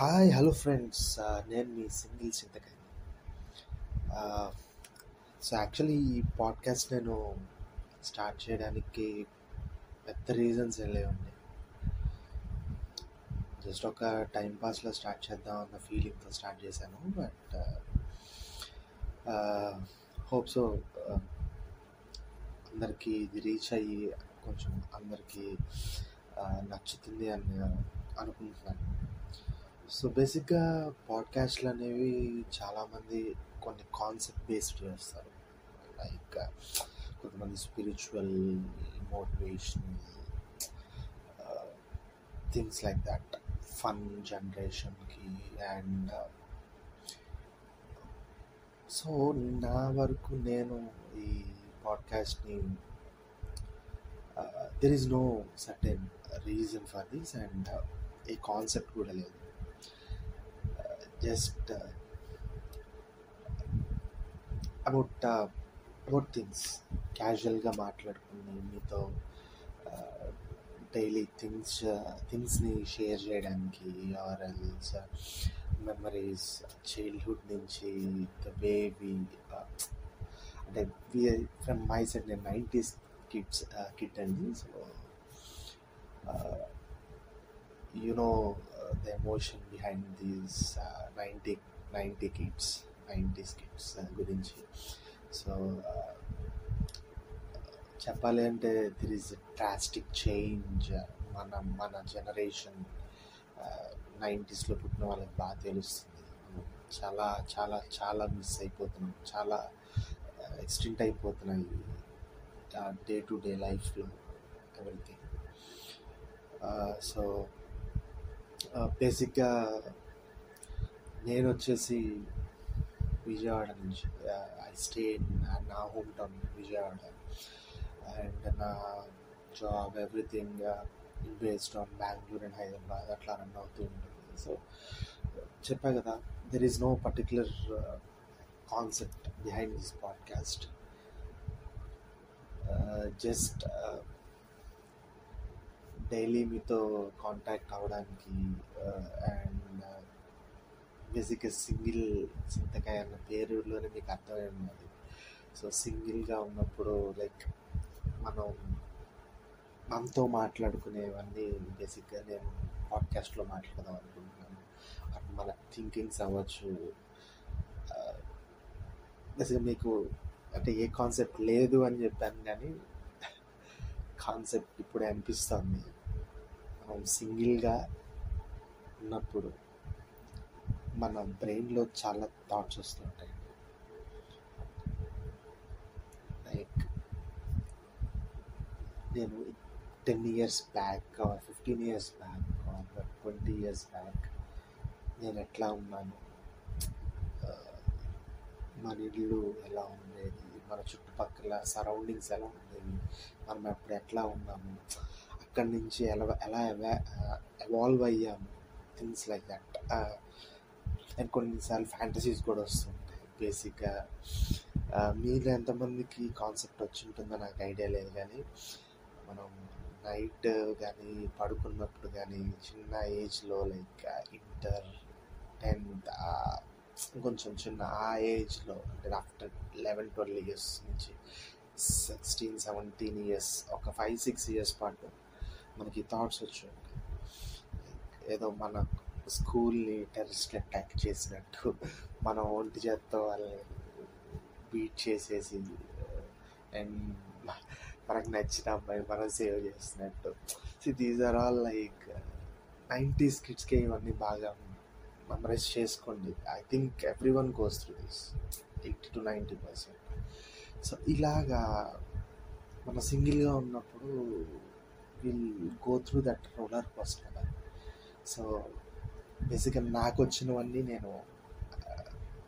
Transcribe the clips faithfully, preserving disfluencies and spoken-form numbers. Hi hello friends, నేను మీ single చింతకాయ. సో యాక్చువల్లీ ఈ పాడ్కాస్ట్ నేను స్టార్ట్ చేయడానికి పెద్ద రీజన్స్ ఏం లేవండి. జస్ట్ ఒక టైంపాస్లో స్టార్ట్ చేద్దాం అన్న ఫీలింగ్తో స్టార్ట్ చేశాను. బట్ హోప్ సో అందరికీ ఇది రీచ్ అయ్యి కొంచెం అందరికీ నచ్చుతుంది అని అనుకుంటున్నాను. సో బేసిక్గా పాడ్కాస్ట్లు అనేవి చాలామంది కొన్ని కాన్సెప్ట్ బేస్డ్ చేస్తారు. లైక్ కొంతమంది spiritual, motivational things like that, fun జనరేషన్కి. అండ్ సో నా వరకు నేను ఈ పాడ్కాస్ట్ని, there is no certain reason for this and a concept కూడా లేదు. జస్ట్ అబౌట్ అబౌట్ థింగ్స్ క్యాజువల్గా మాట్లాడుకుని మీతో డైలీ థింగ్స్ థింగ్స్ని షేర్ చేయడానికి, ఆర్ ఎల్స్ మెమరీస్ చైల్డ్హుడ్ నుంచి, ద వే వి అంటే వి ఫ్రమ్ మై సైడ్ నేను నైంటీస్ కిడ్స్ కిడ్ అండి. So you know the emotion behind these uh, ninety kids గురించి. సో చెప్పాలి అంటే there is a drastic change. మన మన జనరేషన్ నైంటీస్లో పుట్టిన వాళ్ళకి బాగా తెలుస్తుంది. చాలా చాలా చాలా మిస్ అయిపోతున్నాం, చాలా ఎక్స్టెంట్ అయిపోతున్నాయి డే టు డే లైఫ్లో ఎవ్రీథింగ్. సో బేసిక్గా నేను వచ్చేసి విజయవాడ నుంచి, ఐ స్టే ఇన్ నా హోమ్ టౌన్ విజయవాడ. అండ్ నా job everything based on Bengaluru and Hyderabad, అట్లా రన్ అవుతూ ఉంటుంది. సో చెప్పా కదా, there is no particular concept behind this podcast. Just daily మీతో కాంటాక్ట్ అవ్వడానికి అండ్ బేసిక్గా సింగిల్ చింతకాయ అన్న పేరులోనే మీకు అర్థమై ఉన్నది. సో సింగిల్గా ఉన్నప్పుడు లైక్ మనం మనతో మాట్లాడుకునేవన్నీ బేసిక్గా నేను పాడ్కాస్ట్లో మాట్లాడదాం అనుకుంటున్నాను. అటు మన థింకింగ్స్ అవ్వచ్చు. బేసిక్గా మీకు అంటే ఏ కాన్సెప్ట్ లేదు అని చెప్పాను, కానీ కాన్సెప్ట్ ఇప్పుడే అనిపిస్తుంది. మనం సింగిల్గా ఉన్నప్పుడు మన బ్రెయిన్లో చాలా థాట్స్ వస్తుంటాయి. లైక్ నేను ten years back, fifteen years back, twenty years back నేను ఎట్లా ఉన్నాను, మన ఇల్లు ఎలా ఉండేది, మన చుట్టుపక్కల సరౌండింగ్స్ ఎలా ఉండేవి, మనం ఎప్పుడు ఎట్లా ఉన్నాము, అక్కడి నుంచి ఎలా ఎలా ఎవాల్వ్ అయ్యాము, థింగ్స్ లైక్ దట్. అండ్ కొన్నిసార్లు ఫ్యాంటసీస్ కూడా వస్తుంటాయి. బేసిక్గా మీరు ఎంతమందికి కాన్సెప్ట్ వచ్చి ఉంటుందో నాకు ఐడియా లేదు, కానీ మనం నైట్ కానీ పడుకున్నప్పుడు కానీ చిన్న ఏజ్లో లైక్ ఇంటర్, టెన్త్, కొంచెం చిన్న ఆ ఏజ్లో అంటే ఆఫ్టర్ లెవెన్ ట్వెల్వ్ ఇయర్స్ నుంచి సిక్స్టీన్ సెవెంటీన్ ఇయర్స్, ఒక ఫైవ్ సిక్స్ ఇయర్స్ పాటు మనకి థాట్స్ వచ్చి ఉంటాయి. ఏదో మన స్కూల్ని టెర్రరిస్ట్ అటాక్ చేసినట్టు మనం ఒంటి చేత్తో వాళ్ళని బీట్ చేసేసి అండ్ మనకు నచ్చిన అమ్మాయి మనం సేవ్ చేసినట్టు. So these are all like nineties కిడ్స్కే ఇవన్నీ బాగా మెమరైజ్ చేసుకోండి. I think every one goes through this eighty to ninety percent. So ఇలాగా మన సింగిల్గా ఉన్నప్పుడు will go through that roller coaster కదా. సో బేసిక్గా నాకు వచ్చినవన్నీ నేను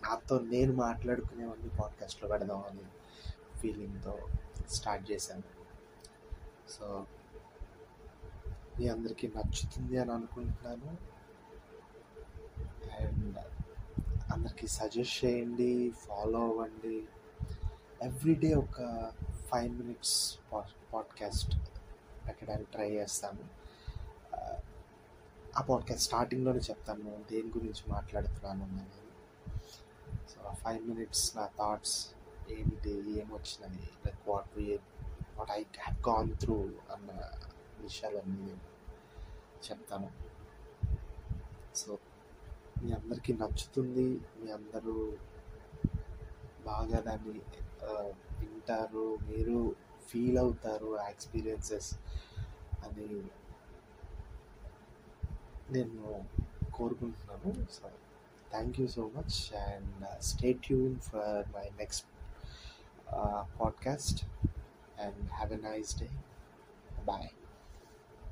నాతో నేను మాట్లాడుకునేవన్నీ పాడ్కాస్ట్లో పెడదాం అని ఫీలింగ్తో స్టార్ట్ చేశాను. సో మీ అందరికీ నచ్చుతుంది అని అనుకుంటున్నాను. అండ్ అందరికీ సజెస్ట్ చేయండి, ఫాలో అవ్వండి. ఎవ్రీడే ఒక ఫైవ్ మినిట్స్ పాడ్ పాడ్కాస్ట్ పెట్టడానికి ట్రై చేస్తాను. ఆ ఆ పాడ్కాస్ట్ స్టార్టింగ్లోనే చెప్తాను నేను దేని గురించి మాట్లాడుతున్నాను అనేది. సో ఆ ఫైవ్ మినిట్స్ నా థాట్స్ ఏమిటి, ఏమొచ్చినాయి, like what what I have gone through అన్న విషయాలన్నీ నేను చెప్తాను. సో మీ అందరికీ నచ్చుతుంది, మీ అందరూ బాగా దాన్ని వింటారు, మీరు ఫీల్ అవుతారు ఆ ఎక్స్పీరియన్సెస్ అని నేను కోరుకుంటున్నాను. So thank you so much and stay tune for my next podcast and have a nice day. Bye.